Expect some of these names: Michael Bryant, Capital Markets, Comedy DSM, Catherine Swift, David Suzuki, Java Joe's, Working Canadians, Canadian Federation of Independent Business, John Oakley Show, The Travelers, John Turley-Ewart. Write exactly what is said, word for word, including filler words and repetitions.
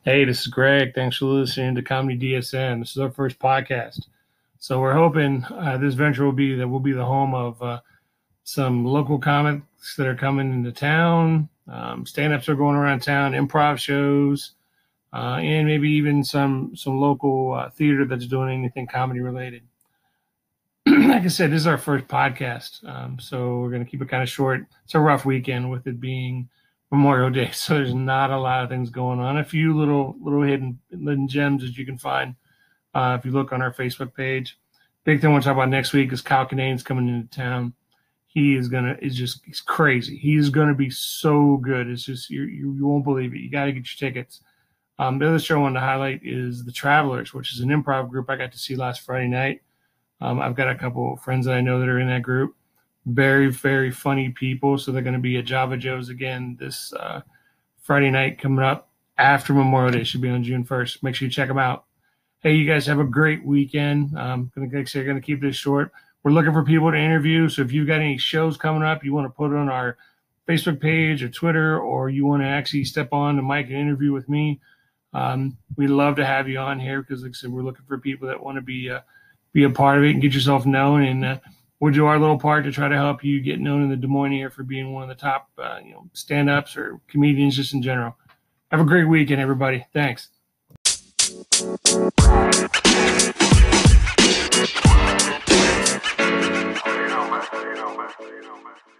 Hey, this is Greg. Thanks for listening to Comedy D S M. This is our first podcast. So we're hoping uh, this venture will be that we'll be the home of uh, some local comics that are coming into town. Um, stand-ups are going around town, improv shows, uh, and maybe even some some local uh, theater that's doing anything comedy related. Like I said, this is our first podcast, um, so we're going to keep it kind of short. It's a rough weekend with it being Memorial Day, so there's not a lot of things going on. A few little little hidden, hidden gems that you can find uh, if you look on our Facebook page. Big thing I want to talk about next week is Kyle Kinane's coming into town. He is gonna is just he's crazy. He's gonna be so good. It's just you you, you won't believe it. You got to get your tickets. Um, the other show I wanted to highlight is The Travelers, which is an improv group I got to see last Friday night. Um, I've got a couple of friends that I know that are in that group. Very very funny people. So they're going to be at Java Joe's again this uh, Friday night coming up after Memorial Day. Should be on June first. Make sure you check them out. Hey, you guys have a great weekend. Um, I'm going to keep this short. We're looking for people to interview, so if you've got any shows coming up, you want to put it on our Facebook page or Twitter, or you want to actually step on the mic and interview with me, um, we'd love to have you on here because, like I said, we're looking for people that want to be uh, be a part of it and get yourself known, and uh, we'll do our little part to try to help you get known in the Des Moines area for being one of the top uh, you know, stand-ups or comedians just in general. Have a great weekend, everybody. Thanks. You know, man.